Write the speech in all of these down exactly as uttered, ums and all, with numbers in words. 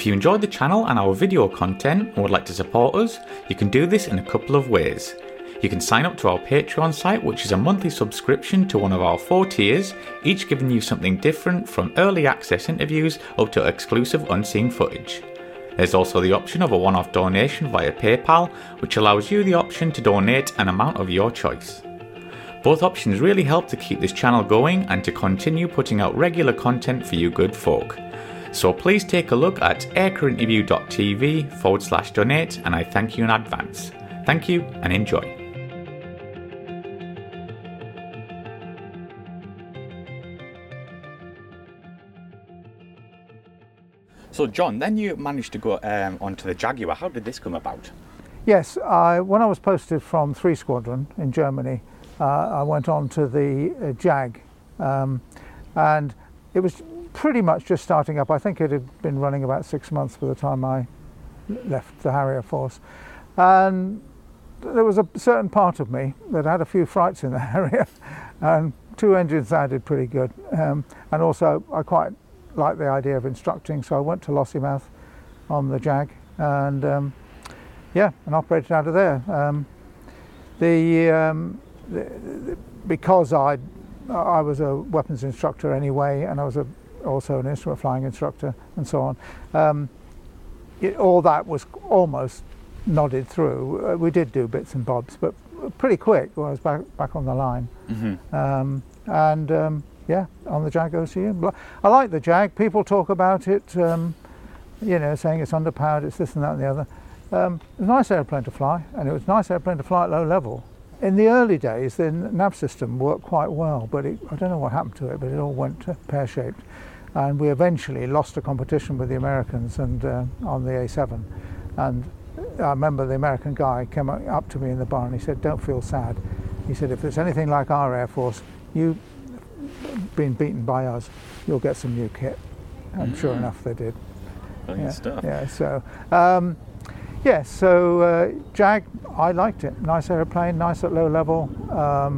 If you enjoyed the channel and our video content and would like to support us, you can do this in a couple of ways. You can sign up to our Patreon site, which is a monthly subscription to one of our four tiers, each giving you something different, from early access interviews up to exclusive unseen footage. There's also the option of a one-off donation via PayPal, which allows you the option to donate an amount of your choice. Both options really help to keep this channel going and to continue putting out regular content for you good folk. So please take a look at aircrewinterview.tv forward slash donate and I thank you in advance. Thank you and enjoy. So John, then you managed to go um, onto the Jaguar. How did this come about? Yes, I, when I was posted from Three Squadron in Germany, uh, I went on to the uh, Jag, um, and it was pretty much just starting up. I think it had been running about six months by the time I left the Harrier Force, and there was a certain part of me that had a few frights in the Harrier, and two engines sounded pretty good, um, and also I quite like the idea of instructing, so I went to Lossiemouth on the Jag and um, yeah, and operated out of there. Um, the, um, the, the because I I was a weapons instructor anyway, and I was a, also an instrument flying instructor and so on. Um, it, all that was almost nodded through. We did do bits and bobs, but pretty quick when I was back back on the line, mm-hmm. um, and. Um, Yeah, on the Jag O C U. I like the Jag. People talk about it, um, you know, saying it's underpowered, it's this and that and the other. Um, it was a nice airplane to fly, and it was a nice airplane to fly at low level. In the early days, the nav system worked quite well, but it, I don't know what happened to it, but it all went pear-shaped. And we eventually lost a competition with the Americans and uh, on the A seven. And I remember the American guy came up to me in the bar and he said, "Don't feel sad." He said, "If it's anything like our Air Force, you been beaten by us, you'll get some new kit." And sure enough they did. Brilliant yeah, stuff. Yeah, so, um, yeah, so uh, Jag, I liked it. Nice airplane, nice at low level. Um,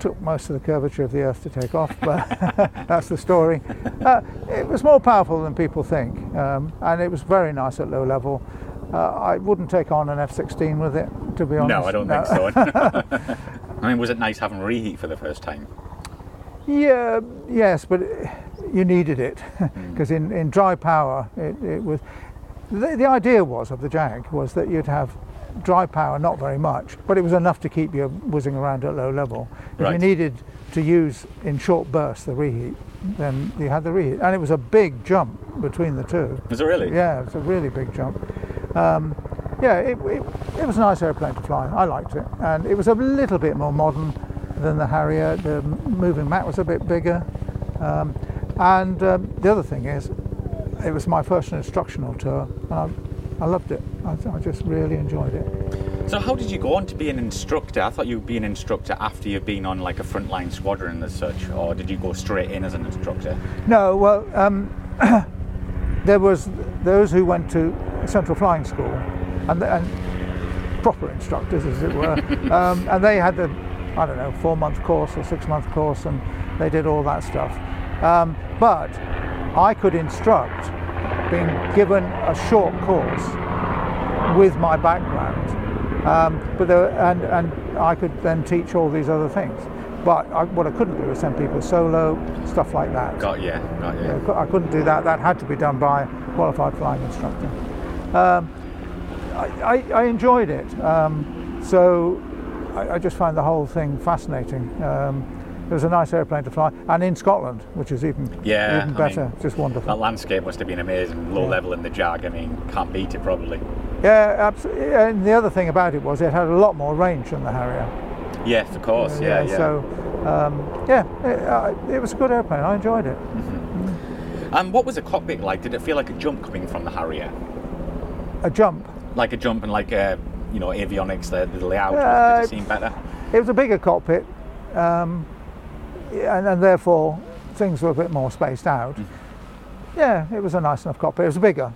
took most of the curvature of the earth to take off, but that's the story. Uh, it was more powerful than people think, um, and it was very nice at low level. Uh, I wouldn't take on an F sixteen with it, to be honest. No, I don't no. think so. I mean, was it nice having reheat for the first time? Yeah, yes, but you needed it because in, in dry power it, it was the, the idea was of the Jag was that you'd have dry power, not very much, but it was enough to keep you whizzing around at low level. If right. you needed to use in short bursts the reheat, then you had the reheat, and it was a big jump between the two. Was it really? Yeah, it was a really big jump. Um, yeah, it, it it was a nice airplane to fly. I liked it, and it was a little bit more modern than the Harrier. The moving mat was a bit bigger, um, and um, the other thing is it was my first instructional tour and I, I loved it. I, I just really enjoyed it. So how did you go on to be an instructor? I thought you'd be an instructor after you've been on like a frontline squadron as such, or did you go straight in as an instructor? No, well um, there was those who went to Central Flying School and, and proper instructors as it were, um, and they had the I don't know, four-month course or six-month course, and they did all that stuff. Um, but I could instruct, being given a short course with my background, um, but there, and and I could then teach all these other things. But I, what I couldn't do was send people solo, stuff like that. Got yeah, got yeah. You know, I couldn't do that. That had to be done by a qualified flying instructor. Um, I, I, I enjoyed it. Um, so. I just find the whole thing fascinating. Um, it was a nice airplane to fly, and in Scotland, which is even, yeah, even better. I mean, just wonderful. That landscape must have been amazing. Low yeah. level in the Jag, I mean, can't beat it probably. Yeah, absolutely. And the other thing about it was it had a lot more range than the Harrier. Yes, of course. Uh, yeah, yeah. yeah. So, um, yeah, it, uh, it was a good airplane. I enjoyed it. Mm-hmm. Mm-hmm. And what was the cockpit like? Did it feel like a jump coming from the Harrier? A jump? Like a jump and like a... you know, avionics, the, the layout, uh, did it seem better? It was a bigger cockpit, um, and, and therefore things were a bit more spaced out. Mm. Yeah, it was a nice enough cockpit. It was bigger,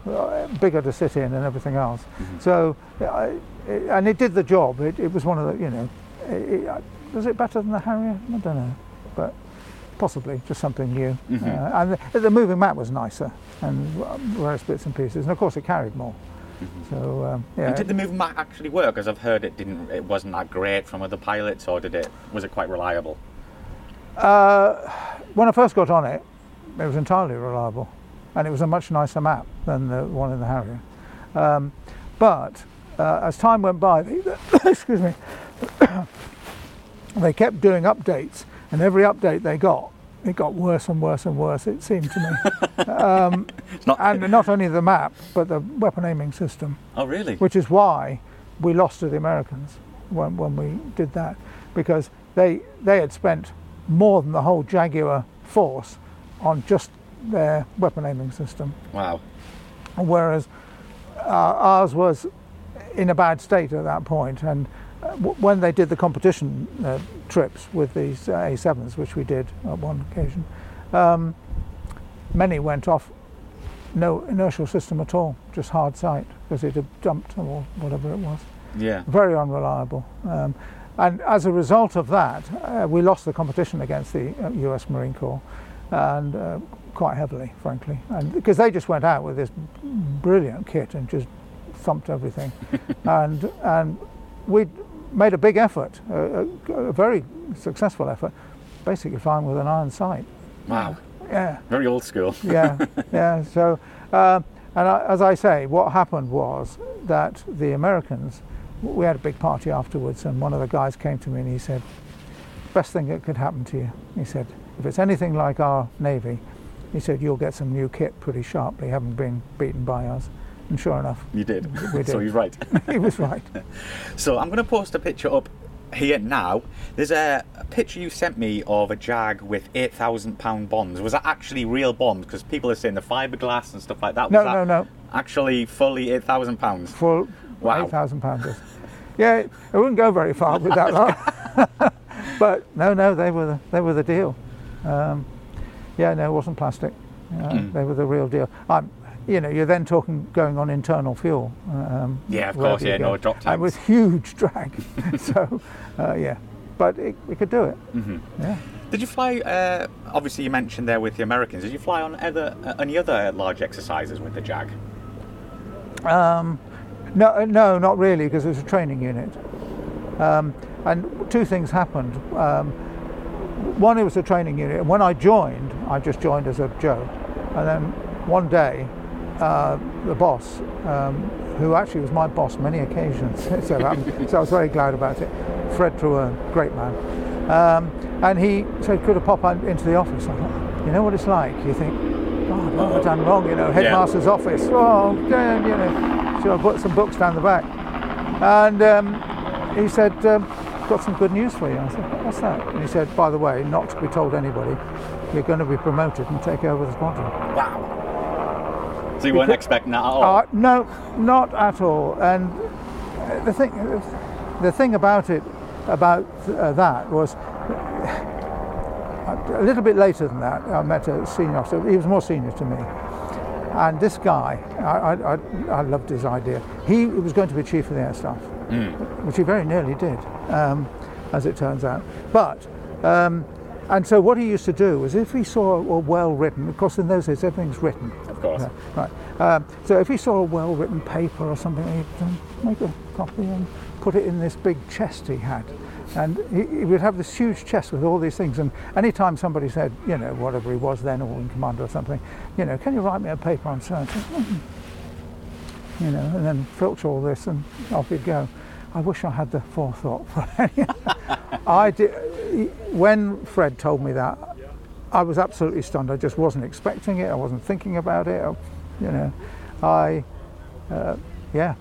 bigger to sit in and everything else. Mm-hmm. So, I, it, and it did the job. It, it was one of the, you know, it, it, was it better than the Harrier? I don't know, but possibly, just something new. Mm-hmm. uh, and the, the moving mat was nicer, and various bits and pieces, and of course it carried more. Mm-hmm. So um, yeah. And did the moving mat actually work? As I've heard, it didn't. It wasn't that great from other pilots, or did it? Was it quite reliable? Uh, when I first got on it, it was entirely reliable, and it was a much nicer map than the one in the Harrier. Um, but uh, as time went by, the, excuse me, they kept doing updates, and every update they got, it got worse and worse and worse, it seemed to me. um, not and not only the map, but the weapon aiming system. Oh, really? Which is why we lost to the Americans when, when we did that, because they they had spent more than the whole Jaguar force on just their weapon aiming system. Wow. Whereas uh, ours was in a bad state at that point, and uh, w- when they did the competition uh, trips with these uh, A sevens, which we did at one occasion, um, many went off no inertial system at all, just hard sight, because it had dumped or whatever it was. Yeah. Very unreliable. Um, and as a result of that, uh, we lost the competition against the uh, U S Marine Corps, and uh, quite heavily, frankly, and because they just went out with this brilliant kit and just thumped everything, and and we made a big effort, a, a, a very successful effort, basically flying with an iron sight. Wow. Yeah. Very old school. yeah, yeah. So, um, and I, as I say, what happened was that the Americans, we had a big party afterwards, and one of the guys came to me and he said, "Best thing that could happen to you," he said, "if it's anything like our Navy," he said, "you'll get some new kit pretty sharply, haven't been beaten by us." And sure enough, you did. We did. So he's right. He was right. So I'm going to post a picture up here now. There's a, a picture you sent me of a Jag with eight thousand pound bombs. Was that actually real bombs? Because people are saying the fiberglass and stuff like that. Was no, that no, no. Actually fully eight thousand pounds? Full. Wow. eight thousand pounders. Yeah, it wouldn't go very far with that lot. But no, no, they were the, they were the deal. Um, yeah, no, it wasn't plastic. Uh, mm. They were the real deal. I'm, you know, you're then talking going on internal fuel. Um, yeah, of course. Yeah, no drop tanks. And with huge drag. so, uh, yeah, but it, we could do it. Mm-hmm. Yeah. Did you fly? Uh, obviously, you mentioned there with the Americans. Did you fly on other uh, any other large exercises with the Jag? Um, no, no, not really, because it was a training unit. Um, and two things happened. Um, One, it was a training unit, and when I joined, I just joined as a Joe. And then one day, uh, the boss, um, who actually was my boss many occasions, so, that, so I was very glad about it, Fred Truen, great man, um, and he said, "Could I pop into the office?" I thought, you know what it's like, you think, oh, what have I done wrong, you know, headmaster's yeah. office, oh, damn, you know, should I put some books down the back? And um, he said, um, "Got some good news for you." I said, "What's that?" And he said, "By the way, not to be told anybody, you're going to be promoted and take over the squadron." Wow. So you because, weren't expecting that at all? Uh, no, not at all. And the thing, the thing about it, about uh, that was, a little bit later than that, I met a senior officer. He was more senior to me. And this guy, I, I, I loved his idea. He was going to be chief of the air staff, mm. which he very nearly did, um, as it turns out. But, um, and so what he used to do was, if he saw a well-written, of course in those days everything's written. Of course. Right. Um, so if he saw a well-written paper or something, he'd make a copy and put it in this big chest he had. And he, he would have this huge chest with all these things, and any time somebody said, you know, whatever he was then, or in commander or something, you know, "Can you write me a paper on so and so?" You know, and then filter all this and off he'd go. I wish I had the forethought for any of that. I did, when Fred told me that, I was absolutely stunned. I just wasn't expecting it, I wasn't thinking about it, I, you know, I, uh, yeah.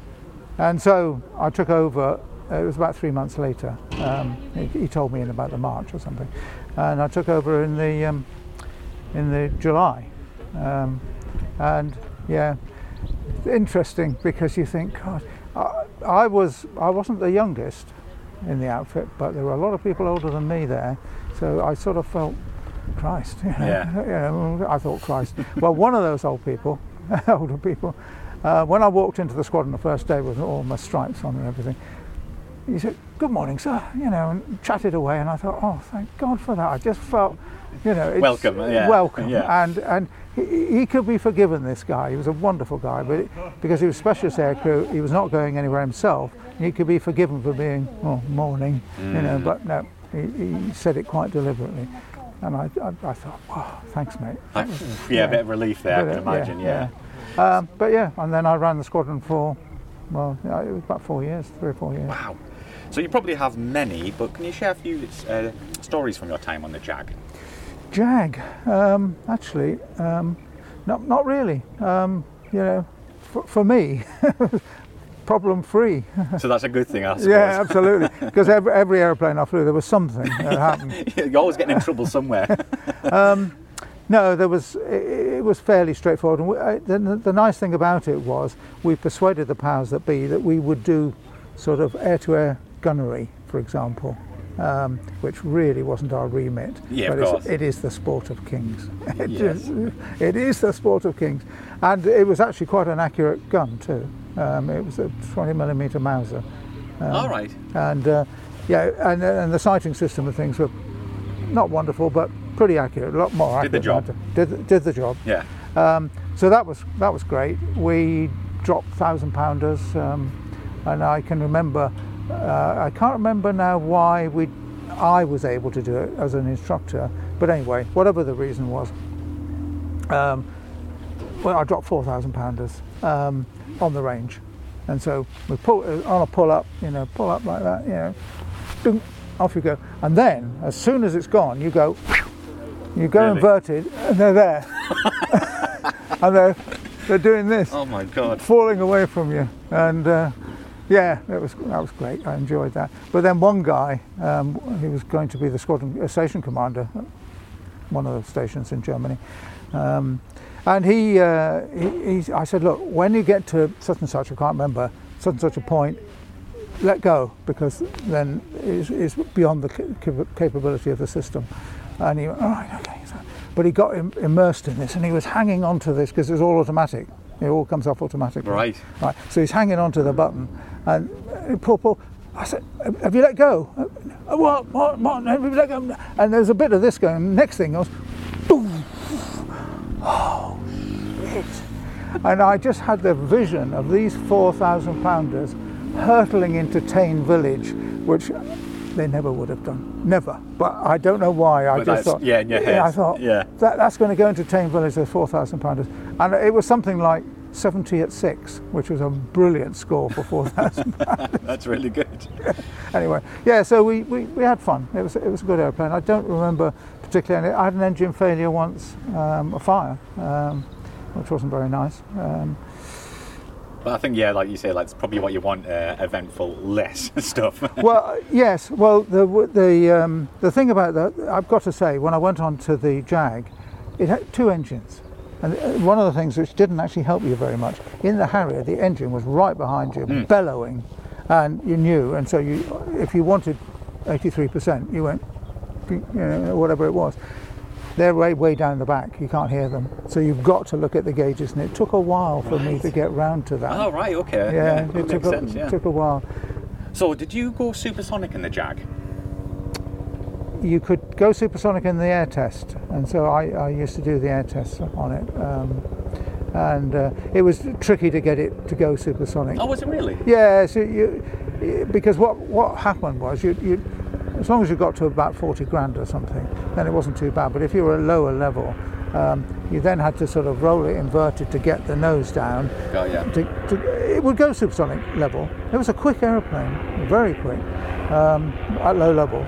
And so I took over. It was about three months later. Um, he, he told me in about the March or something, and I took over in the um, in the July. Um, and yeah, interesting, because you think, God, I, I was I wasn't the youngest in the outfit, but there were a lot of people older than me there, so I sort of felt, Christ. You know, yeah. You know, I thought, Christ. Well, one of those old people, older people, uh, when I walked into the squadron the first day with all my stripes on and everything. He said, "Good morning, sir," you know, and chatted away, and I thought, oh, thank God for that. I just felt you know, it's welcome, yeah. welcome, yeah. and and he, he could be forgiven. This guy, he was a wonderful guy, but it, because he was specialist aircrew, he was not going anywhere himself. And he could be forgiven for being well, morning, mm. you know. But no, he, he said it quite deliberately, and I, I, I thought, wow, thanks, mate. That was, yeah, yeah, a bit of relief there, I can imagine. Yeah, yeah. yeah. Um, but yeah, and then I ran the squadron for, well, it was about four years, three or four years. Wow. So you probably have many, but can you share a few uh, stories from your time on the Jag? Jag, um, actually, um, not not really. Um, you know, for, for me, problem-free. So that's a good thing, I suppose. Yeah, absolutely. Because every, every aeroplane I flew, there was something that happened. You're always getting in trouble somewhere. um, no, there was. It, it was fairly straightforward. And we, I, the, the nice thing about it was we persuaded the powers that be that we would do sort of air-to-air gunnery, for example. Um, which really wasn't our remit, yeah, but of course. It's, it is the sport of kings. It, yes. is, it is the sport of kings, and it was actually quite an accurate gun too. Um, it was a twenty millimeter Mauser. Um, All right. And uh, yeah, and, and the sighting system and things were not wonderful, but pretty accurate. A lot more accurate. Did the job. Did, did the job. Yeah. Um, so that was that was great. We dropped thousand pounders, um, and I can remember. Uh, I can't remember now why we, I was able to do it as an instructor, but anyway, whatever the reason was, um, well, I dropped four thousand pounders um, on the range, and so we pull on a pull up, you know, pull up like that, you know, boom, off you go, and then as soon as it's gone, you go, you go really? Inverted, and they're there, and they're they're doing this, oh my God, falling away from you, and. Uh, Yeah, that was that was great. I enjoyed that. But then one guy, um, he was going to be the squadron uh, station commander, at one of the stations in Germany, um, and he, uh, he, he, I said, look, when you get to such and such, I can't remember, such and such a point, let go because then it's, it's beyond the ca- capability of the system. And he went, all right, okay. So, but he got im- immersed in this, and he was hanging on to this because it was all automatic. It all comes off automatically. Right. Right. So he's hanging onto the button, and Paul, Paul, I said, "Have you let go?" What? What? What? Have you let go? And there's a bit of this going. Next thing I was, boom. Oh, shit! And I just had the vision of these four thousand pounders hurtling into Tain village, which they never would have done. Never. But I don't know why. I but just thought. Yeah. Yeah. I thought. Yeah. That, that's going to go into Tain village. They're four thousand pounders. And it was something like seventy at six, which was a brilliant score for four thousand. That's really good. Yeah. Anyway, yeah, so we, we, we had fun. It was it was a good airplane. I don't remember particularly. I had an engine failure once, um, a fire, um, which wasn't very nice. Um, but I think, yeah, like you say, like, it's probably what you want, uh, eventful, less stuff. Well, yes. Well, the the um, the thing about that, I've got to say, when I went on to the Jag, it had two engines. And one of the things which didn't actually help you very much, in the Harrier, the engine was right behind you, mm. bellowing, and you knew, and so you, if you wanted eighty-three percent, you went, you know, whatever it was. They're way, way down the back, you can't hear them. So you've got to look at the gauges, and it took a while for right. me to get round to that. Oh, right, okay. Yeah, yeah it took a, sense, yeah. took a while. So did you go supersonic in the Jag? You could go supersonic in the air test, and so I, I used to do the air tests on it, um, and uh, it was tricky to get it to go supersonic. Oh, was it really? Yeah, so you, because what what happened was, you, you as long as you got to about forty grand or something, then it wasn't too bad. But if you were at a lower level, um, you then had to sort of roll it inverted to get the nose down. Oh yeah. To, to, it would go supersonic level. It was a quick aeroplane, very quick, um, at low level.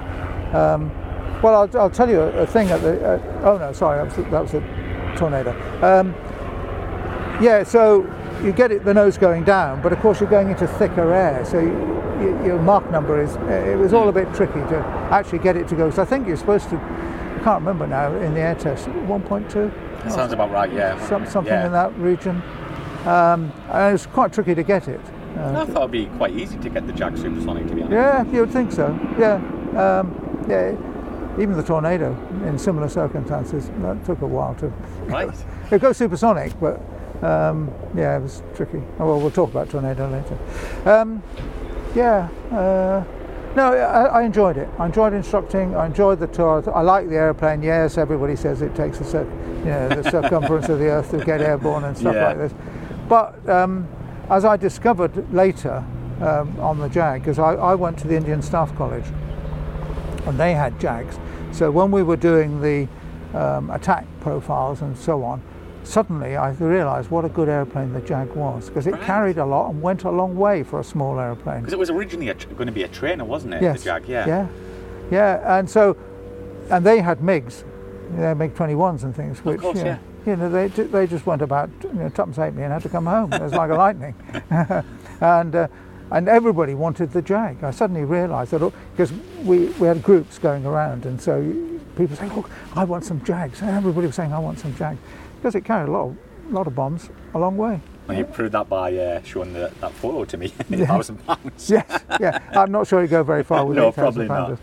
Um, Well, I'll, I'll tell you a, a thing at the, uh, oh no, sorry, that was, that was a Tornado. Um, yeah, so you get it, the nose going down, but of course you're going into thicker air, so you, you, your Mach number is, it was all a bit tricky to actually get it to go. So I think you're supposed to, I can't remember now, in the air test, one point two? That sounds about right, yeah. Some, something yeah. in that region. Um, and it was quite tricky to get it. Uh, I thought it would be quite easy to get the Jag supersonic, to be honest. Yeah, you would think so, yeah. Um, yeah. Even the Tornado, in similar circumstances, that took a while to... Right. It goes supersonic, but um, yeah, it was tricky. Oh, well, we'll talk about Tornado later. Um, yeah, uh, No, I, I enjoyed it. I enjoyed instructing. I enjoyed the tour. I like the airplane. Yes, everybody says it takes a cir- you know, the circumference of the Earth to get airborne and stuff yeah. like this. But um, as I discovered later um, on the Jag, because I, I went to the Indian Staff College and they had Jags. So when we were doing the um, attack profiles and so on, suddenly I realised what a good airplane the Jag was, because it right. carried a lot and went a long way for a small airplane. Because it was originally a, going to be a trainer, wasn't it? Yes. The Jag, yeah. yeah. Yeah, and so, and they had MiGs, you know, MiG twenty-ones and things, which, of course, you know, yeah. you know, they they just went about, you know, tuppence halfpenny and had to come home. It was like a lightning. and uh, and everybody wanted the Jag. I suddenly realised that, because we, we had groups going around, and so people saying, oh, I want some Jags. And everybody was saying, I want some Jags. Because it carried a lot of, lot of bombs a long way. Well, you proved that by uh, showing the, that photo to me, yeah. one thousand pounds. Yes, yeah. I'm not sure it'd go very far with no, probably not.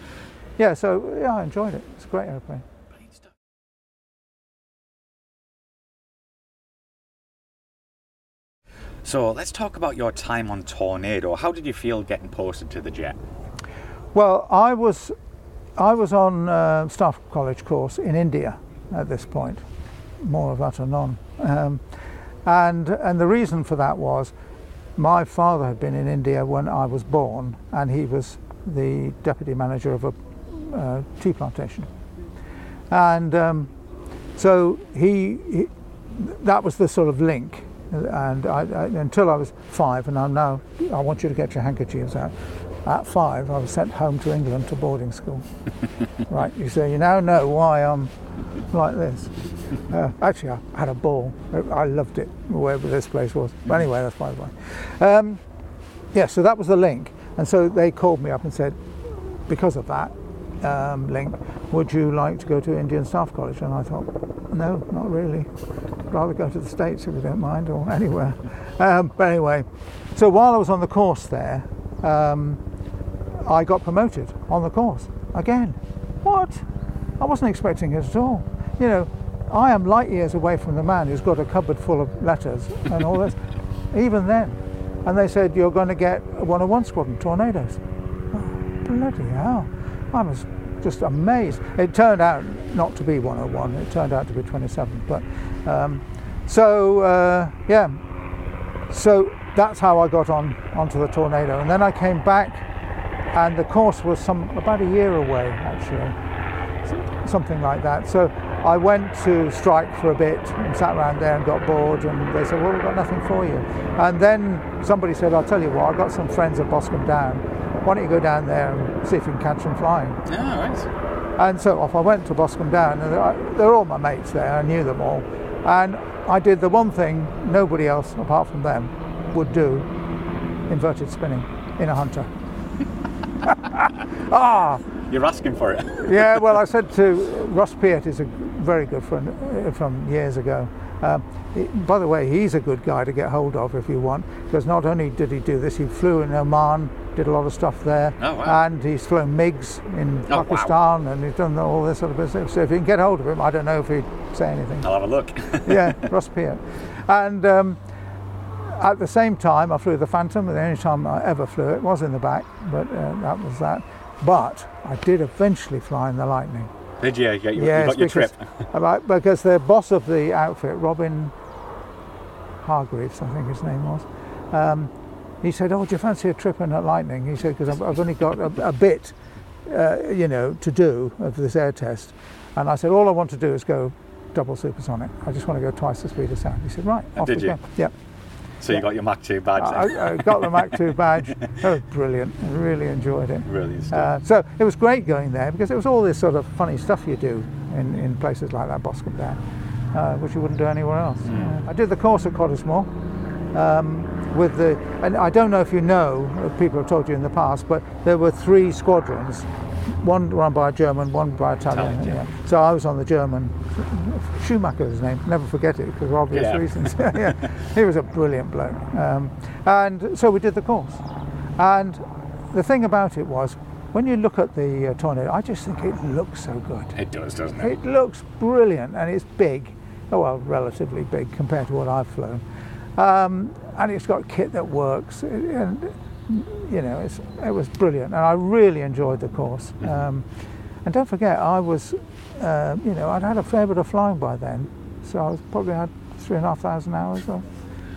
Yeah, so yeah, I enjoyed it. It's a great airplane. So let's talk about your time on Tornado. How did you feel getting posted to the jet? Well, I was, I was on a staff college course in India at this point. More of that anon. Um, and and the reason for that was my father had been in India when I was born, and he was the deputy manager of a uh, tea plantation. And um, so he, he, that was the sort of link. And I, I, until I was five, and I'm now, I want you to get your handkerchiefs out. At five, I was sent home to England to boarding school. Right, you say, you now know why I'm like this. Uh, actually, I had a ball. I loved it, wherever this place was. But anyway, that's by the way. Um, yeah, so that was the link. And so they called me up and said, because of that um, link, would you like to go to Indian Staff College? And I thought, no, not really. I'd rather go to the States, if you don't mind, or anywhere. Um, but anyway, so while I was on the course there, um, I got promoted on the course again. What? I wasn't expecting it at all. You know, I am light years away from the man who's got a cupboard full of letters and all this, even then. And they said, you're going to get one oh one Squadron Tornadoes. Oh, bloody hell. I was just amazed. It turned out not to be one oh one, it turned out to be twenty-seven. But um, so, uh, yeah, so that's how I got on onto the Tornado. And then I came back, and the course was some about a year away, actually, something like that. So I went to Strike for a bit and sat around there and got bored, and they said, well, we've got nothing for you. And then somebody said, I'll tell you what, I've got some friends at Boscombe Down. Why don't you go down there and see if you can catch them flying? Yeah, all right. And so off I went to Boscombe Down, and they're, they're all my mates there. I knew them all. And I did the one thing nobody else apart from them would do, inverted spinning in a Hunter. ah! You're asking for it. Yeah, well, I said to Ross Peart, is a very good friend from years ago. Um, he, by the way, he's a good guy to get hold of if you want, because not only did he do this, he flew in Oman, did a lot of stuff there, oh, wow. and he's flown MiGs in oh, Pakistan, wow. and he's done all this sort of business. So if you can get hold of him, I don't know if he'd say anything. I'll have a look. yeah, Ross Peart. And um, at the same time, I flew the Phantom, and the only time I ever flew it was in the back, but uh, that was that. But I did eventually fly in the Lightning. Did you? You got your, yes, you got your because, trip. About, because the boss of the outfit, Robin Hargreaves, I think his name was, um, he said, oh, do you fancy a trip in a Lightning? He said, because I've, I've only got a, a bit, uh, you know, to do of this air test. And I said, all I want to do is go double supersonic. I just want to go twice the speed of sound. He said, right, and off did we you? Go. Yep. So you yeah. got your Mach two badge then? I, I got the Mach two badge. Oh, brilliant. I really enjoyed it. Brilliant stuff. Uh, so it was great going there, because it was all this sort of funny stuff you do in, in places like that, Boscombe Down, uh, which you wouldn't do anywhere else. Mm. Uh, I did the course at Cottesmore um, with the, and I don't know if you know, people have told you in the past, but there were three squadrons, one run by a German, one by Italian. Italian yeah. Yeah. So I was on the German, Schumacher's name, never forget it because of obvious yeah. reasons. yeah. He was a brilliant bloke. Um, and so we did the course. And the thing about it was, when you look at the uh, Tornado, I just think it looks so good. It does, doesn't it? It looks brilliant, and it's big. Oh, well, relatively big compared to what I've flown. Um, and it's got kit that works. And you know, it's, it was brilliant, and I really enjoyed the course. Um, and don't forget, I was, uh, you know, I'd had a fair bit of flying by then, so I was probably had three and a half thousand hours or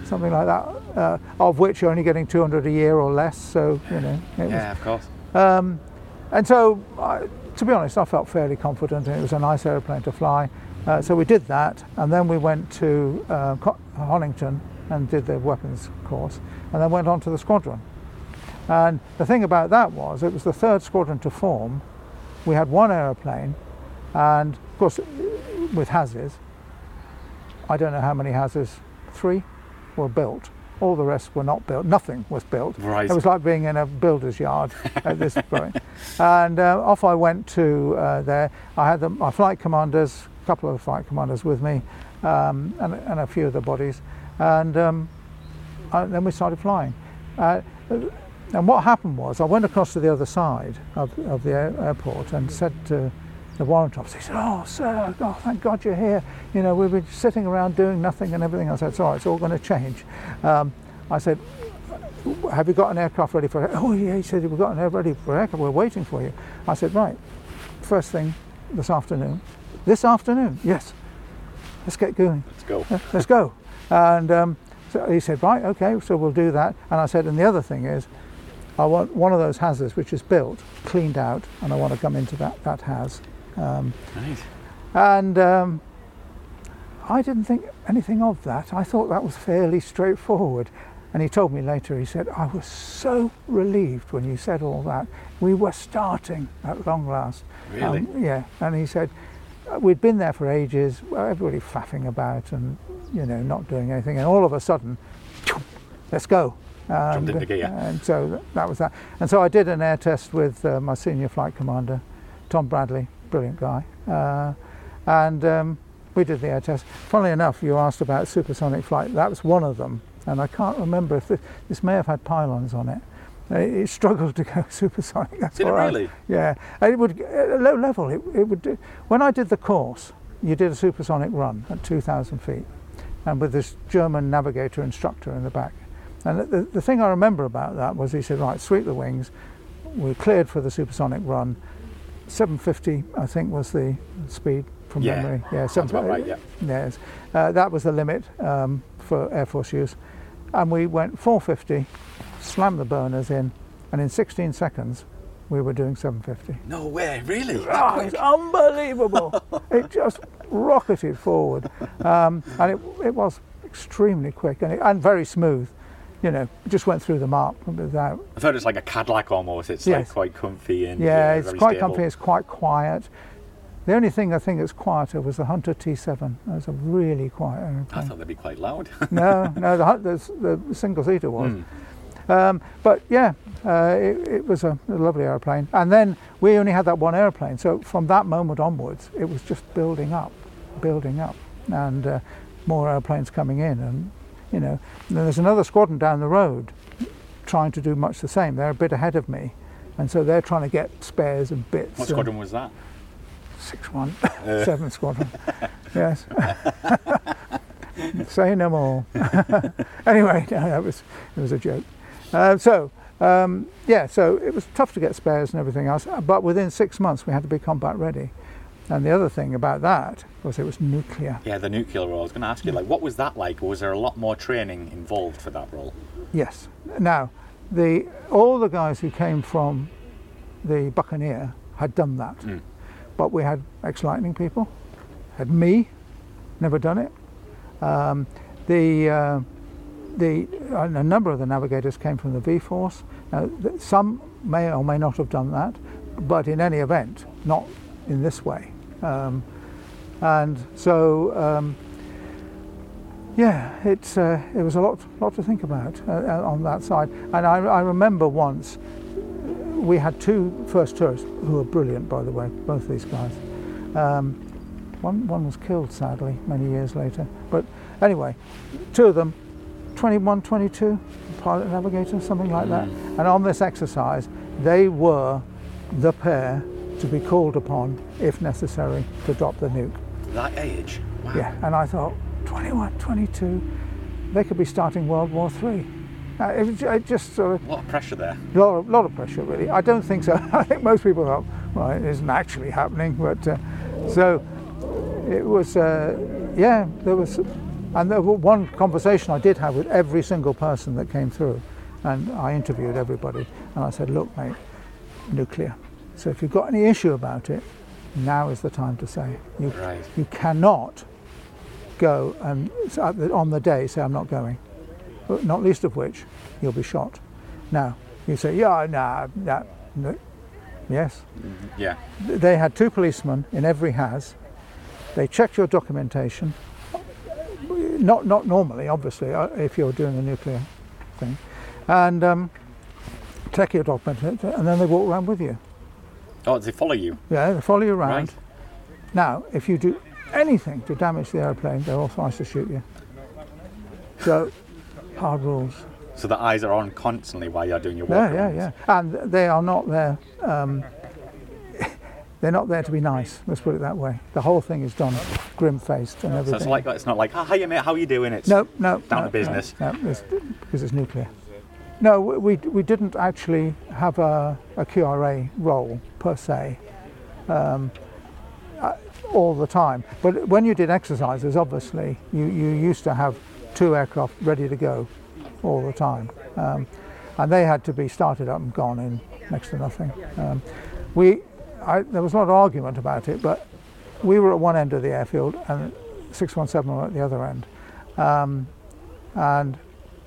something like that, uh, of which you're only getting two hundred a year or less. So you know, it yeah, was, of course. Um, and so, I, to be honest, I felt fairly confident, and it was a nice aeroplane to fly. Uh, so we did that, and then we went to uh, Honington and did the weapons course, and then went on to the squadron. And the thing about that was, it was the third squadron to form. We had one aeroplane, and of course, with H A Zs, I don't know how many H A Zs, three were built. All the rest were not built. Nothing was built. Right. It was like being in a builder's yard at this point. And uh, off I went to uh, there. I had the, my flight commanders, a couple of flight commanders with me, um, and, and a few of the bodies. And, um, and then we started flying. Uh, and what happened was, I went across to the other side of, of the air, airport and said to the warrant officer, he said, "Oh, sir, oh, thank God you're here. You know, we've been sitting around doing nothing and everything." I said, "It's all right, it's all going to change." Um, I said, "Have you got an aircraft ready for it?" "Oh, yeah," he said, "we've got an aircraft ready for aircraft. We're waiting for you." I said, "Right, first thing this afternoon." "This afternoon?" "Yes. Let's get going. Let's go." Yeah, let's go. And um, so he said, "Right, okay, so we'll do that." And I said, "And the other thing is, I want one of those H A Zs which is built, cleaned out, and I want to come into that, that H A Z. Um, nice. And um, I didn't think anything of that. I thought that was fairly straightforward. And he told me later, he said, "I was so relieved when you said all that. We were starting at long last." Really? Um, yeah. And he said, we'd been there for ages, everybody faffing about and, you know, not doing anything. And all of a sudden, let's go. And, uh, and so th- that was that. And so I did an air test with uh, my senior flight commander, Tom Bradley, brilliant guy. Uh, and um, we did the air test. Funnily enough, you asked about supersonic flight. That was one of them. And I can't remember if this, this may have had pylons on it. It struggled to go supersonic. That's did it right. Really? Yeah. It would, at low level, it, it would do. When I did the course, you did a supersonic run at two thousand feet, and with this German navigator instructor in the back. And the, the thing I remember about that was he said, "Right, sweep the wings." We cleared for the supersonic run. seven fifty, I think, was the speed from yeah. memory. Yeah, sounds about right, yeah. Yes. Uh, that was the limit um, for Air Force use. And we went four fifty, slammed the burners in, and in sixteen seconds we were doing seven fifty. No way, really? Oh, it's unbelievable. It just rocketed forward. Um, and it, it was extremely quick and, it, and very smooth. You know, it just went through the mark without. I thought it's like a Cadillac almost. It's yes. like quite comfy and yeah, you know, it's very quite stable. Comfy. It's quite quiet. The only thing I think that's quieter was the Hunter T seven. That was a really quiet airplane. I thought they'd be quite loud. no, no, the, the, the single seater was. Mm. Um, but yeah, uh, it, it was a, a lovely airplane. And then we only had that one airplane, so from that moment onwards, it was just building up, building up, and uh, more airplanes coming in. And you know, and there's another squadron down the road trying to do much the same. They're a bit ahead of me, and so they're trying to get spares and bits. What squadron was that? six one, uh. seventh squadron. Yes. Say no more. Anyway, no, that was it was a joke. Uh, so, um, yeah, so it was tough to get spares and everything else, but within six months we had to be combat ready. And the other thing about that was it was nuclear. Yeah, the nuclear role. I was going to ask you, like, what was that like? Was there a lot more training involved for that role? Yes. Now, the all the guys who came from the Buccaneer had done that. Mm. But we had ex-Lightning people, had me, never done it. Um, the... Uh, The, a number of the navigators came from the V-Force. Now, some may or may not have done that, but in any event, not in this way. Um, and so, um, yeah, it's uh, it was a lot lot to think about uh, on that side. And I, I remember once we had two first tourists who were brilliant, by the way, both these guys. Um, one one was killed sadly many years later, but anyway, two of them. twenty-one, twenty-two, pilot navigator, something like that. And on this exercise, they were the pair to be called upon, if necessary, to drop the nuke. That age? Wow. Yeah, and I thought, twenty-one, twenty-two, they could be starting World War Three. Uh, it, it just sort of a lot of pressure there. A lot of, lot of pressure, really. I don't think so. I think most people thought, well, it isn't actually happening, but uh, so it was. Uh, yeah, there was, and there was one conversation I did have with every single person that came through, and I interviewed everybody, and I said, look, mate, nuclear. So if you've got any issue about it, now is the time to say. You, right. you cannot go and on the day say, I'm not going. But not least of which, you'll be shot. Now, you say, yeah, nah, nah, no. Yes. Yeah. They had two policemen in every H A S. They checked your documentation. Not, not normally, obviously, if you're doing a nuclear thing. And um, check your documentation, and then they walk around with you. Oh, they follow you? Yeah, they follow you around. Right. Now, if you do anything to damage the airplane, they're authorised to shoot you. So, hard rules. So the eyes are on constantly while you're doing your work. Yeah, yeah, yeah. And they are not there, um, they're not there to be nice, let's put it that way. The whole thing is done grim-faced and everything. So it's, like, it's not like, oh, hiya mate, how are you doing? It's no, no, down no, to business. No, no, it's, because it's nuclear. No, we we didn't actually have a, a Q R A role per se, um, all the time. But when you did exercises, obviously, you, you used to have two aircraft ready to go all the time. Um, and they had to be started up and gone in next to nothing. Um, we I, there was a lot of argument about it, but we were at one end of the airfield and six one seven were at the other end. Um, and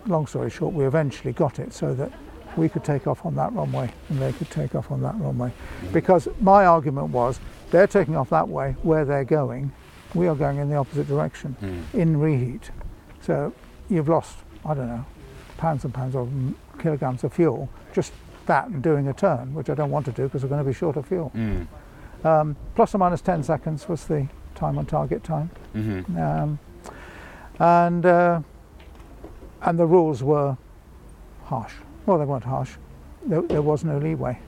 long story short, we eventually got it so that we could take off on that runway and they could take off on that runway. Because my argument was, they're taking off that way where they're going, we are going in the opposite direction, mm. in reheat. So you've lost, I don't know, pounds and pounds or kilograms of fuel, just that and doing a turn, which I don't want to do because we're going to be short of fuel. Mm. Um, plus or minus ten seconds was the time on target time. Mm-hmm. um, and uh, And the rules were harsh. Well, they weren't harsh. There, there was no leeway.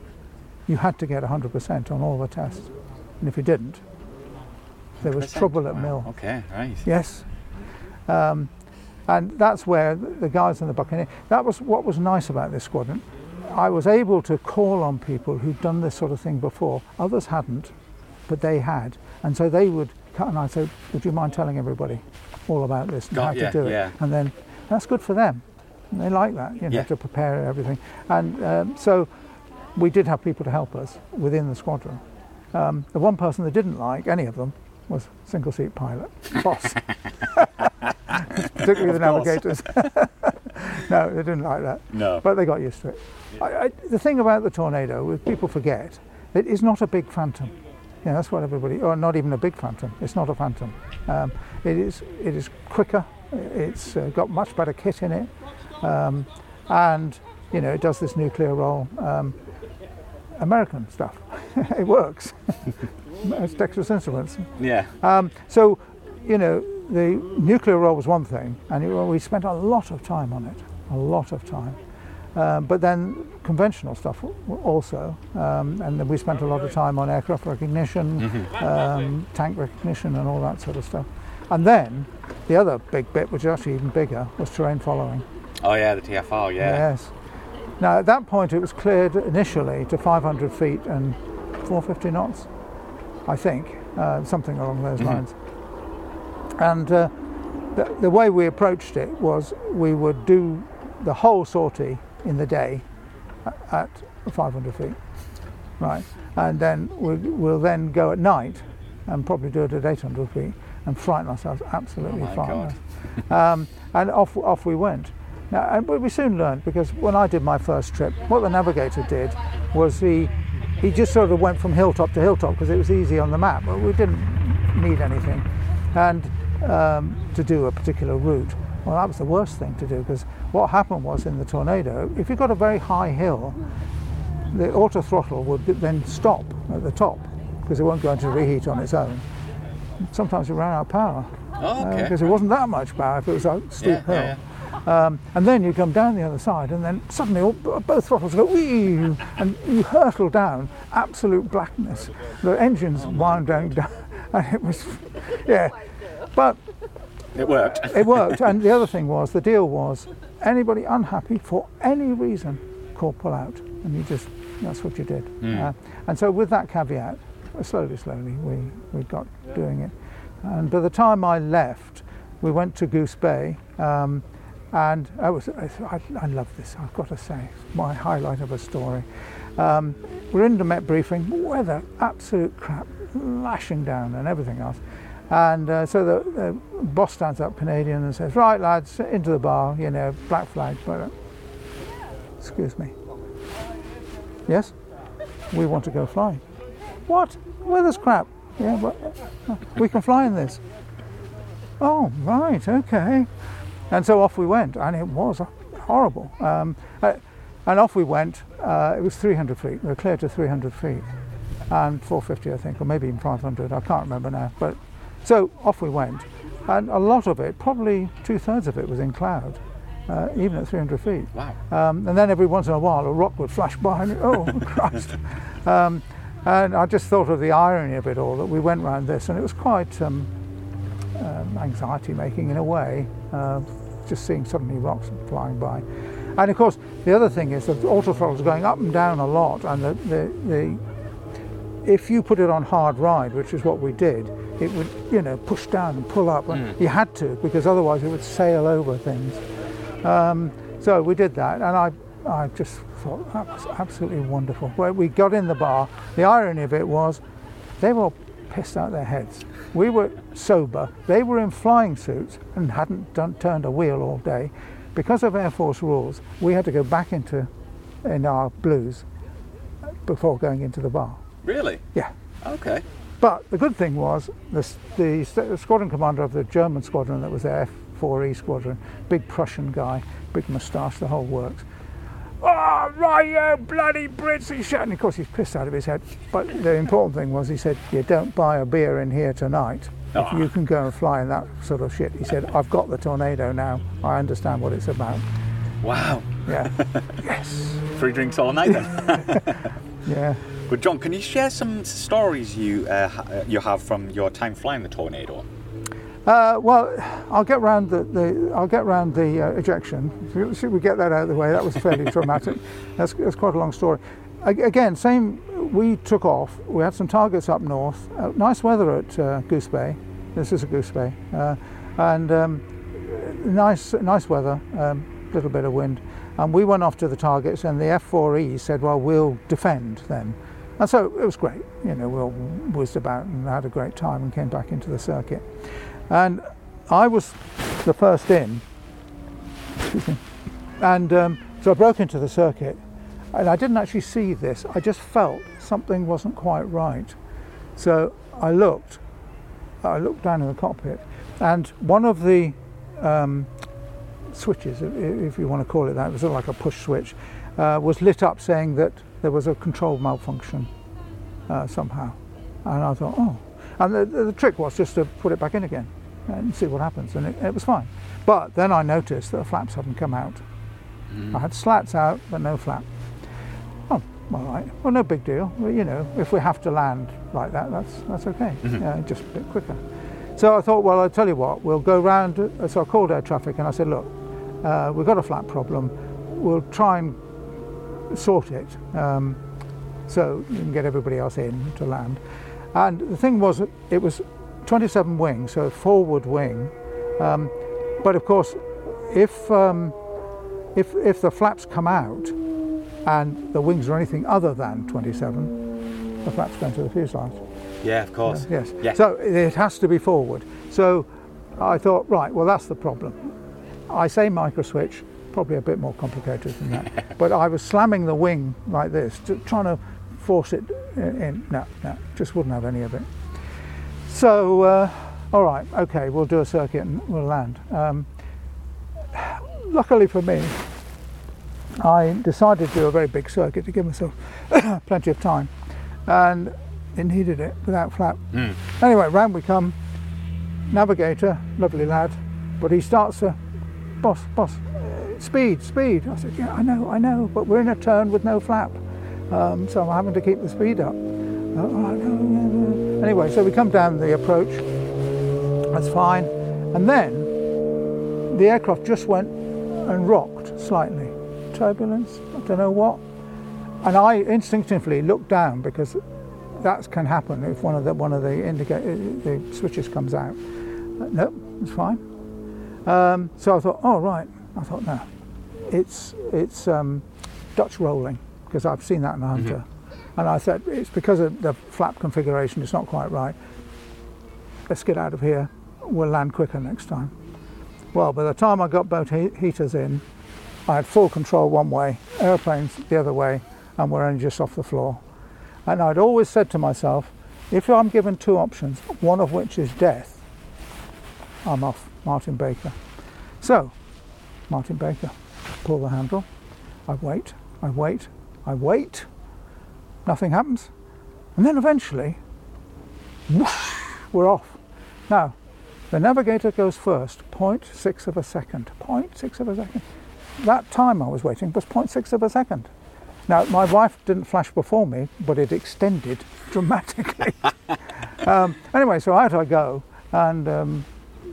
You had to get one hundred percent on all the tests. And if you didn't, there was trouble at wow. mill. Okay, right. Yes. Um, and that's where the guys in the Buccaneer, that was what was nice about this squadron. I was able to call on people who'd done this sort of thing before. Others hadn't, but they had. And so they would cut and I'd say, would you mind telling everybody all about this and God, how yeah, to do yeah. it? And then that's good for them. And they like that, you know, yeah. to prepare everything. And um, so we did have people to help us within the squadron. Um, the one person that didn't like any of them was single seat pilot, boss. Particularly the navigators. No, they didn't like that. No. But they got used to it. Yeah. I, I, the thing about the Tornado, is people forget, it is not a big Phantom. Yeah, that's what everybody, or not even a big Phantom. It's not a Phantom. Um, it is, it is quicker. It's uh, got much better kit in it, um, and you know it does this nuclear role. Um, American stuff, it works. It's Texas Instruments. Yeah. Um, so, you know, the nuclear role was one thing, and it, well, we spent a lot of time on it, a lot of time. Um, but then conventional stuff also, um, and then we spent a lot of time on aircraft recognition, mm-hmm. um, tank recognition, and all that sort of stuff. And then the other big bit, which is actually even bigger, was terrain following. Oh yeah, the T F R, yeah. Yes. Now at that point it was cleared initially to five hundred feet and four hundred fifty knots, I think, uh, something along those lines. Mm-hmm. And uh, the, the way we approached it was we would do the whole sortie in the day at, at five hundred feet, right? And then we'll, we'll then go at night and probably do it at eight hundred feet. And frighten ourselves absolutely oh frightened. Um, and off off we went. Now, and we soon learned, because when I did my first trip, what the navigator did was he he just sort of went from hilltop to hilltop because it was easy on the map. But we didn't need anything, and um, to do a particular route. Well, that was the worst thing to do because what happened was in the Tornado, if you got a very high hill, the auto throttle would then stop at the top because it won't go into reheat on its own. Sometimes we ran out of power because oh, okay. uh, there wasn't that much power if it was a steep yeah, hill. Yeah, yeah. Um, and then you come down the other side and then suddenly all, both throttles go wee and you hurtle down, absolute blackness. The engines oh, wound down, down and it was, yeah. But It worked. It worked. And the other thing was, the deal was, anybody unhappy for any reason, call pull out. And you just, that's what you did. Mm. Uh, and so with that caveat, slowly, slowly, we, we got doing it. And by the time I left, we went to Goose Bay. Um, and I was, I, I love this, I've got to say, it's my highlight of a story. Um, we're in the Met briefing, weather, absolute crap, lashing down and everything else. And uh, so the, the boss stands up, Canadian, and says, right lads, into the bar, you know, black flag. But, excuse me. Yes? We want to go flying. What? Weather's crap. Yeah, but we can fly in this. Oh, right, okay. And so off we went, and it was horrible. Um, and off we went, uh, it was three hundred feet, we were clear to three hundred feet, and four fifty I think, or maybe even five hundred, I can't remember now. But so off we went, and a lot of it, probably two thirds of it was in cloud, uh, even at three hundred feet. Wow. Um, and then every once in a while a rock would flash by, and oh, Christ. Um, and I just thought of the irony of it all, that we went round this, and it was quite um, um, anxiety making in a way, uh, just seeing suddenly rocks flying by. And of course, the other thing is that the auto throttle's going up and down a lot, and the, the, the if you put it on hard ride, which is what we did, it would, you know, push down and pull up. Mm. You had to, because otherwise it would sail over things. Um, so we did that, and I, I just thought that was absolutely wonderful. Well, we got in the bar. The irony of it was, they were pissed out their heads. We were sober. They were in flying suits and hadn't done, turned a wheel all day. Because of Air Force rules, we had to go back into in our blues before going into the bar. Really? Yeah. Okay. But the good thing was, the, the squadron commander of the German squadron that was there, F four E squadron, big Prussian guy, big moustache, the whole works. Oh, right, you bloody Brits! He shouted, and of course he's pissed out of his head. But the important thing was, he said, you don't buy a beer in here tonight. If you can go and fly in that sort of shit. He said, I've got the Tornado now. I understand what it's about. Wow. Yeah. Yes. Free drinks all night then. Yeah. Well, John, can you share some stories you uh, you have from your time flying the Tornado? Uh, well, I'll get round the, the I'll get round the uh, ejection. Should we get that out of the way? That was fairly traumatic. That's, that's quite a long story. Again, same. We took off. We had some targets up north. Uh, nice weather at uh, Goose Bay. This is a Goose Bay, uh, and um, nice, nice weather. Um, little bit of wind, and we went off to the targets. And the F four E said, "Well, we'll defend then." And so it was great. You know, we all whizzed about and had a great time, and came back into the circuit. And I was the first in. Excuse me. And um, so I broke into the circuit. And I didn't actually see this, I just felt something wasn't quite right. So I looked, I looked down in the cockpit, and one of the um, switches, if you want to call it that, it was sort of like a push switch, uh, was lit up saying that there was a control malfunction uh, somehow. And I thought, oh. And the, the trick was just to put it back in again and see what happens, and it, it was fine. But then I noticed that the flaps hadn't come out. Mm. I had slats out, but no flap. All right. Well, no big deal. Well, you know, if we have to land like that, that's that's okay. Mm-hmm. Yeah, just a bit quicker. So I thought, well, I'll tell you what, we'll go round. So I called air traffic and I said, look, uh, we've got a flap problem. We'll try and sort it um, so you can get everybody else in to land. And the thing was, it was twenty-seven wing, so forward wing. Um, but of course, if um, if if the flaps come out, and the wings are anything other than twenty-seven, the flaps going to the fuselage. Yeah, of course. Yeah, yes. Yeah. So it has to be forward. So I thought, right, well, that's the problem. I say micro switch, probably a bit more complicated than that. But I was slamming the wing like this, to, trying to force it in. No, no, just wouldn't have any of it. So, uh, all right, okay, we'll do a circuit and we'll land. Um, luckily for me, I decided to do a very big circuit to give myself plenty of time, and it needed it without flap. Mm. Anyway, round we come, navigator, lovely lad, but he starts to, boss, boss, speed, speed. I said, yeah, I know, I know, but we're in a turn with no flap, um, so I'm having to keep the speed up. Anyway, so we come down the approach, that's fine, And then the aircraft just went and rocked slightly. Turbulence, I don't know what. And I instinctively looked down because that can happen if one of the one of the indicator the switches comes out. Nope, it's fine. Um, so I thought, oh right. I thought no, it's it's um, Dutch rolling because I've seen that in the Hunter, mm-hmm. and I said it's because of the flap configuration. It's not quite right. Let's get out of here. We'll land quicker next time. Well, by the time I got both he- heaters in, I had full control one way, airplanes the other way, and we're only just off the floor. And I'd always said to myself, if I'm given two options, one of which is death, I'm off Martin Baker. So, Martin Baker, pull the handle, I wait, I wait, I wait, nothing happens. And then eventually, whoosh, we're off. Now, the navigator goes first, zero point six of a second, zero point six of a second. That time I was waiting was zero point six of a second. Now, my wife didn't flash before me, but it extended dramatically. um, anyway, so out I go, and um,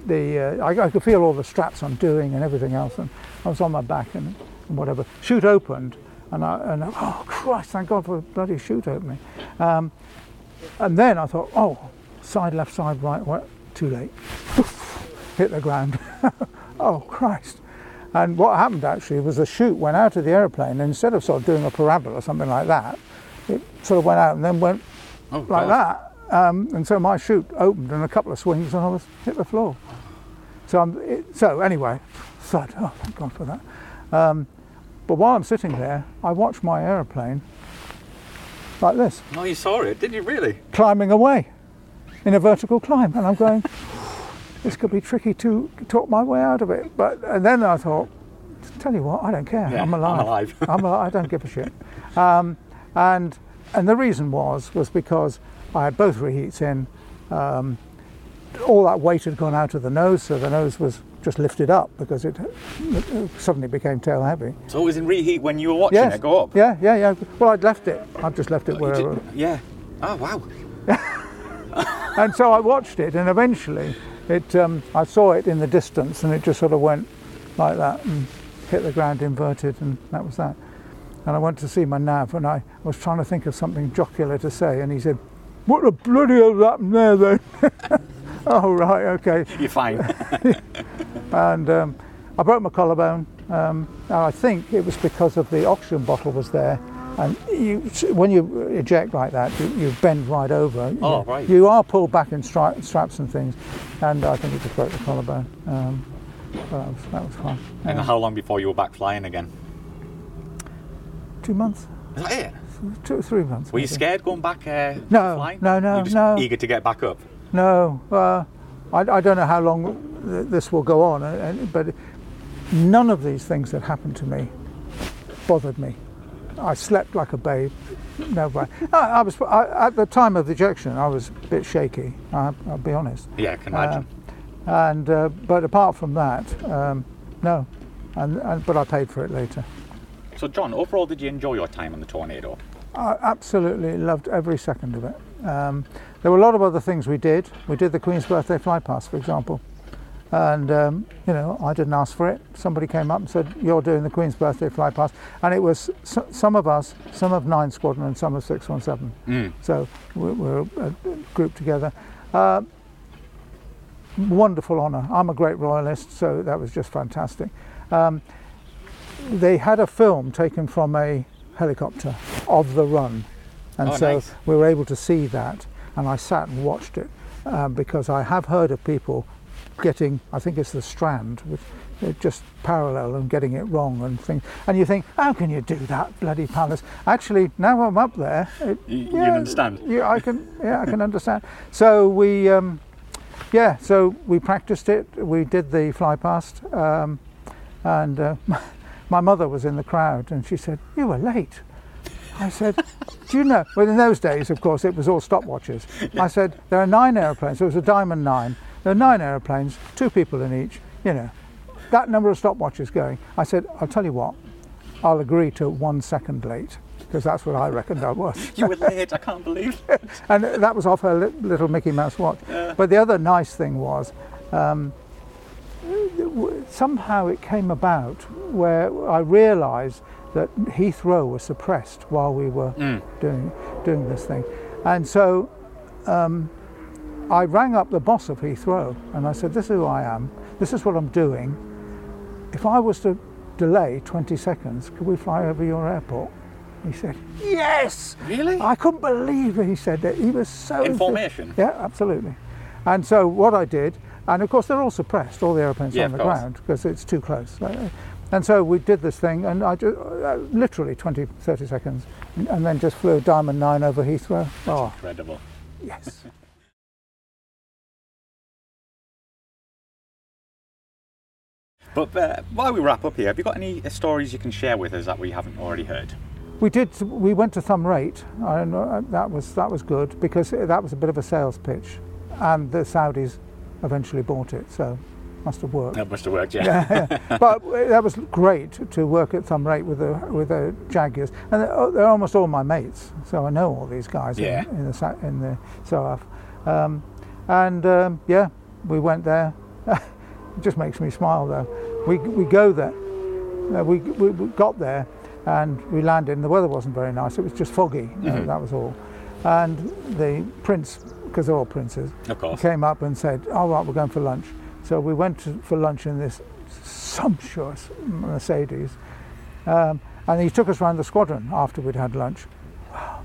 the uh, I, I could feel all the straps I'm doing and everything else, and I was on my back and, and whatever. Chute opened, and I, and I, oh Christ, thank God for bloody chute opening. Um, and then I thought, oh, side left, side right, what? Too late. Hit the ground. Oh Christ. And what happened actually was the chute went out of the airplane, and instead of sort of doing a parabola or something like that, it sort of went out and then went oh, like gosh. that. Um, and so my chute opened and a couple of swings and I was hit the floor. So I'm, it, so anyway, thud, oh thank God for that. Um, but while I'm sitting there, I watched my airplane like this. Oh, you saw it, did you really? Climbing away in a vertical climb, and I'm going, this could be tricky to talk my way out of it. But and then I thought, tell you what, I don't care. Yeah, I'm alive. I'm alive. I'm alive. I don't give a shit. Um, and and the reason was was because I had both reheats in. Um, all that weight had gone out of the nose, so the nose was just lifted up because it, it suddenly became tail heavy. So it was in reheat when you were watching yes. it go up. Yeah, yeah, yeah. Well, I'd left it. I'd just left it oh, wherever. Yeah. Oh wow. And so I watched it, and eventually. It, um, I saw it in the distance, and it just sort of went like that and hit the ground inverted, and that was that. And I went to see my nav, and I was trying to think of something jocular to say, and he said, "What the bloody hell happened there, then?" Oh right, okay. You're fine. And um, I broke my collarbone, um, and I think it was because of the oxygen bottle was there. And you, when you eject like that, you, you bend right over. Oh, right. You are pulled back in stri- straps and things, and I think it just broke the collarbone. Um, well, that was, that was fun. Yeah. And how long before you were back flying again? Two months. Is that it? Two or three months. Were maybe. You scared going back uh, no, flying? No, no, no. You just no. eager to get back up? No. Uh, I, I don't know how long th- this will go on, and, but none of these things that happened to me bothered me. I slept like a babe. No, I, I was I, at the time of the ejection. I was a bit shaky. I, I'll be honest. Yeah, I can imagine. Uh, and uh, but apart from that, um, no. And, and but I paid for it later. So, John, overall, did you enjoy your time on the Tornado? I absolutely loved every second of it. Um, there were a lot of other things we did. We did the Queen's Birthday flypast, for example. And um, you know, I didn't ask for it. Somebody came up and said, "You're doing the Queen's Birthday flypast," and it was s- some of us, some of Nine Squadron, and some of six one seven. Mm. So we were a group together. Uh, wonderful honour. I'm a great royalist, so that was just fantastic. Um, they had a film taken from a helicopter of the run, and oh, so nice. We were able to see that. And I sat and watched it um, because I have heard of people. Getting, I think it's the Strand, with just parallel and getting it wrong and things. And you think, how can you do that, bloody palace? Actually, now I'm up there, it, you, yeah, you understand. Yeah, I can. Yeah, I can understand. So we, um, yeah, so we practiced it. We did the fly past, um, and uh, my mother was in the crowd, and she said, "You were late." I said, "Do you know?" Well, in those days, of course, it was all stopwatches. Yeah. I said, "There are nine aeroplanes. So it was a Diamond Nine. There are nine aeroplanes, two people in each, you know, that number of stopwatches going." I said, "I'll tell you what, I'll agree to one second late," because that's what I reckoned I was. You were late, I can't believe it. And that was off her little Mickey Mouse watch. Yeah. But the other nice thing was, um, somehow it came about where I realised that Heathrow was suppressed while we were mm. doing doing this thing, and so um, I rang up the boss of Heathrow and I said, "This is who I am. This is what I'm doing. If I was to delay twenty seconds, could we fly over your airport?" He said, "Yes." Really? I couldn't believe it. He said that he was so in formation. Yeah, absolutely. And so what I did, and of course they're all suppressed, all the airplanes yeah, on the ground, because it's too close. And so we did this thing, and I just, uh, literally twenty, thirty seconds, and then just flew a Diamond nine over Heathrow. That's oh, incredible. Yes. But uh, while we wrap up here, have you got any stories you can share with us that we haven't already heard? We did. We went to Thumb Rate. I don't know, that was that was good, because that was a bit of a sales pitch, and the Saudis eventually bought it, so must have worked. That must have worked, yeah. yeah, yeah. But that was great to work at Thumb Rate with the with the Jaguars, and they're, they're almost all my mates, so I know all these guys yeah. in, in the in the S A F. Um, and um, yeah, we went there. It just makes me smile though. We we go there. Uh, we, we we got there. And we landed, and the weather wasn't very nice. It was just foggy, mm-hmm. uh, that was all. And the prince, because they're all princes, of course, came up and said, "All right, we're going for lunch." So we went to, for lunch in this sumptuous Mercedes. Um, and he took us around the squadron after we'd had lunch. Wow,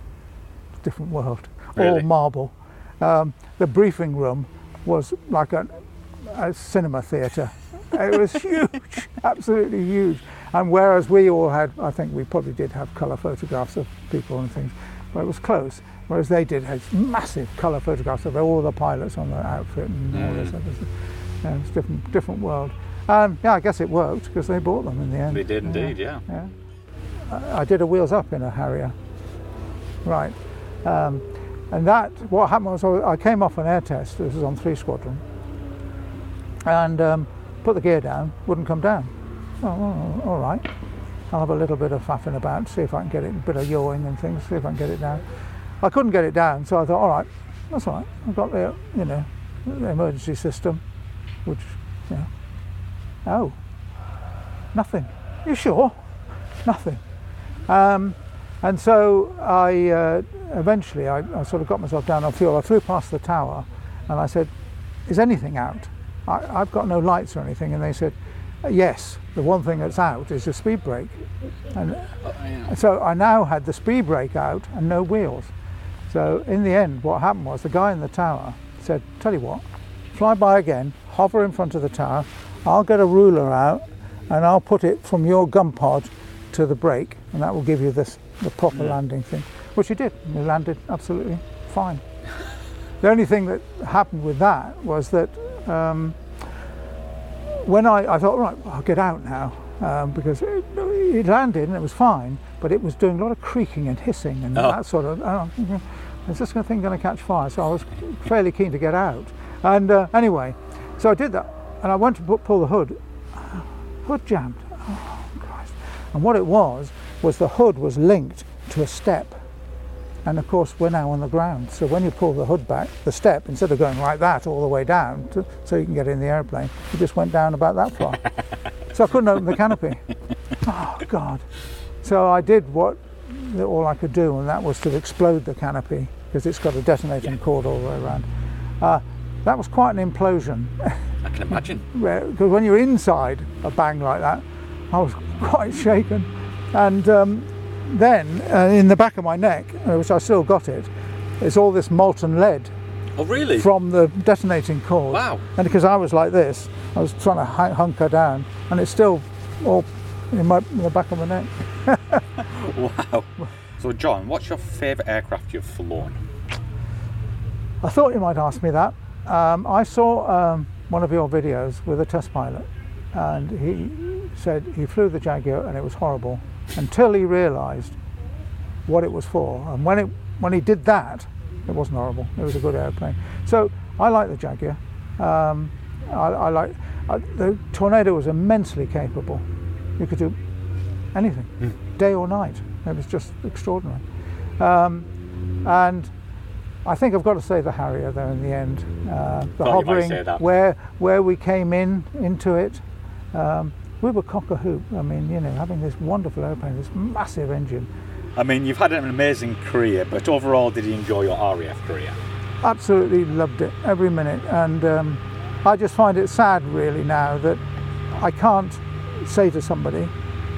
different world, really? All marble. Um, the briefing room was like a, a cinema theatre. It was huge, absolutely huge. And whereas we all had, I think we probably did have colour photographs of people and things, but it was close. Whereas they did have massive colour photographs of all the pilots on their outfit and mm. all this other stuff. Yeah, it's different, different world. Um, yeah, I guess it worked because they bought them in the end. They did indeed, yeah. yeah. yeah. I, I did a wheels up in a Harrier, right? Um, and that, what happened was I came off an air test. This was on Three Squadron, and um, put the gear down, wouldn't come down. Oh, all right. I'll have a little bit of faffing about, see if I can get it, a bit of yawing and things, see if I can get it down. I couldn't get it down, so I thought, all right, that's all right. I've got the, you know, the emergency system, which, you know, oh, nothing. You sure? Nothing. Um, and so I, uh, eventually, I, I sort of got myself down on fuel. I flew past the tower, and I said, "Is anything out? I, I've got no lights or anything," and they said, "Yes, the one thing that's out is the speed brake." And so I now had the speed brake out and no wheels. So in the end, what happened was the guy in the tower said, "Tell you what, fly by again, hover in front of the tower, I'll get a ruler out and I'll put it from your gum pod to the brake, and that will give you this the proper yeah. landing thing," which he did. He landed absolutely fine. The only thing that happened with that was that um, when I, I thought, right, well, I'll get out now, um, because it, it landed and it was fine, but it was doing a lot of creaking and hissing and oh. that sort of, uh, is this thing going to catch fire? So I was fairly keen to get out. And uh, anyway, so I did that, and I went to put, pull the hood. Hood jammed. Oh, Christ. And what it was, was the hood was linked to a step. And of course, we're now on the ground. So when you pull the hood back, the step, instead of going like that all the way down to, so you can get in the airplane, it just went down about that far. So I couldn't open the canopy. Oh, God. So I did what all I could do, and that was to explode the canopy, because it's got a detonating yeah. cord all the way around. Uh, that was quite an implosion. I can imagine. Because when you're inside a bang like that, I was quite shaken. And um, then uh, in the back of my neck, which I still got it, it's all this molten lead. Oh, really? From the detonating cord. Wow. And because I was like this, I was trying to hunker down, and it's still all in, my, in the back of my neck. Wow. So, John, what's your favourite aircraft you've flown? I thought you might ask me that. Um, I saw um, one of your videos with a test pilot, and he said he flew the Jaguar and it was horrible, until he realised what it was for. And when it when he did that, it wasn't horrible. It was a good airplane. So I like the Jaguar. Um, I, I like I, the Tornado was immensely capable. You could do anything, mm. day or night. It was just extraordinary. Um, and I think I've got to say the Harrier though in the end. Uh, the Thought hovering, you might say that. where where we came in into it. Um, we were cock a hoop. I mean, you know, having this wonderful airplane, this massive engine. I mean, you've had an amazing career, but overall, did you enjoy your R A F career? Absolutely loved it, every minute. And um, I just find it sad, really, now that I can't say to somebody,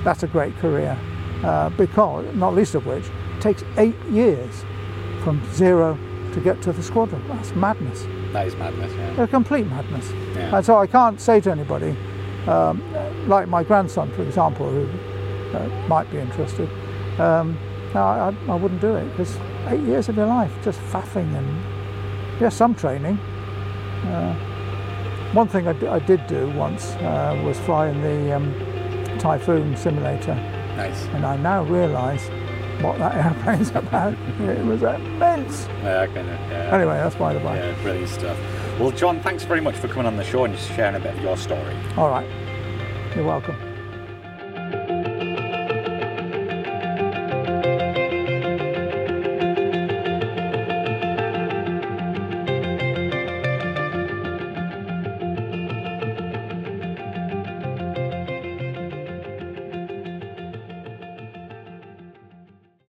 that's a great career, uh, because, not least of which, it takes eight years from zero to get to the squadron. That's madness. That is madness, yeah. A complete madness. Yeah. And so I can't say to anybody, um, like my grandson, for example, who uh, might be interested, um, no, I, I wouldn't do it, because eight years of your life just faffing and, yeah, some training. Uh, one thing I, d- I did do once uh, was fly in the um, Typhoon simulator. Nice. And I now realise what that airplane's about. It was immense. Yeah, kind of, yeah. Anyway, that's by the way. Yeah, brilliant stuff. Well, John, thanks very much for coming on the show and sharing a bit of your story. All right. You're welcome.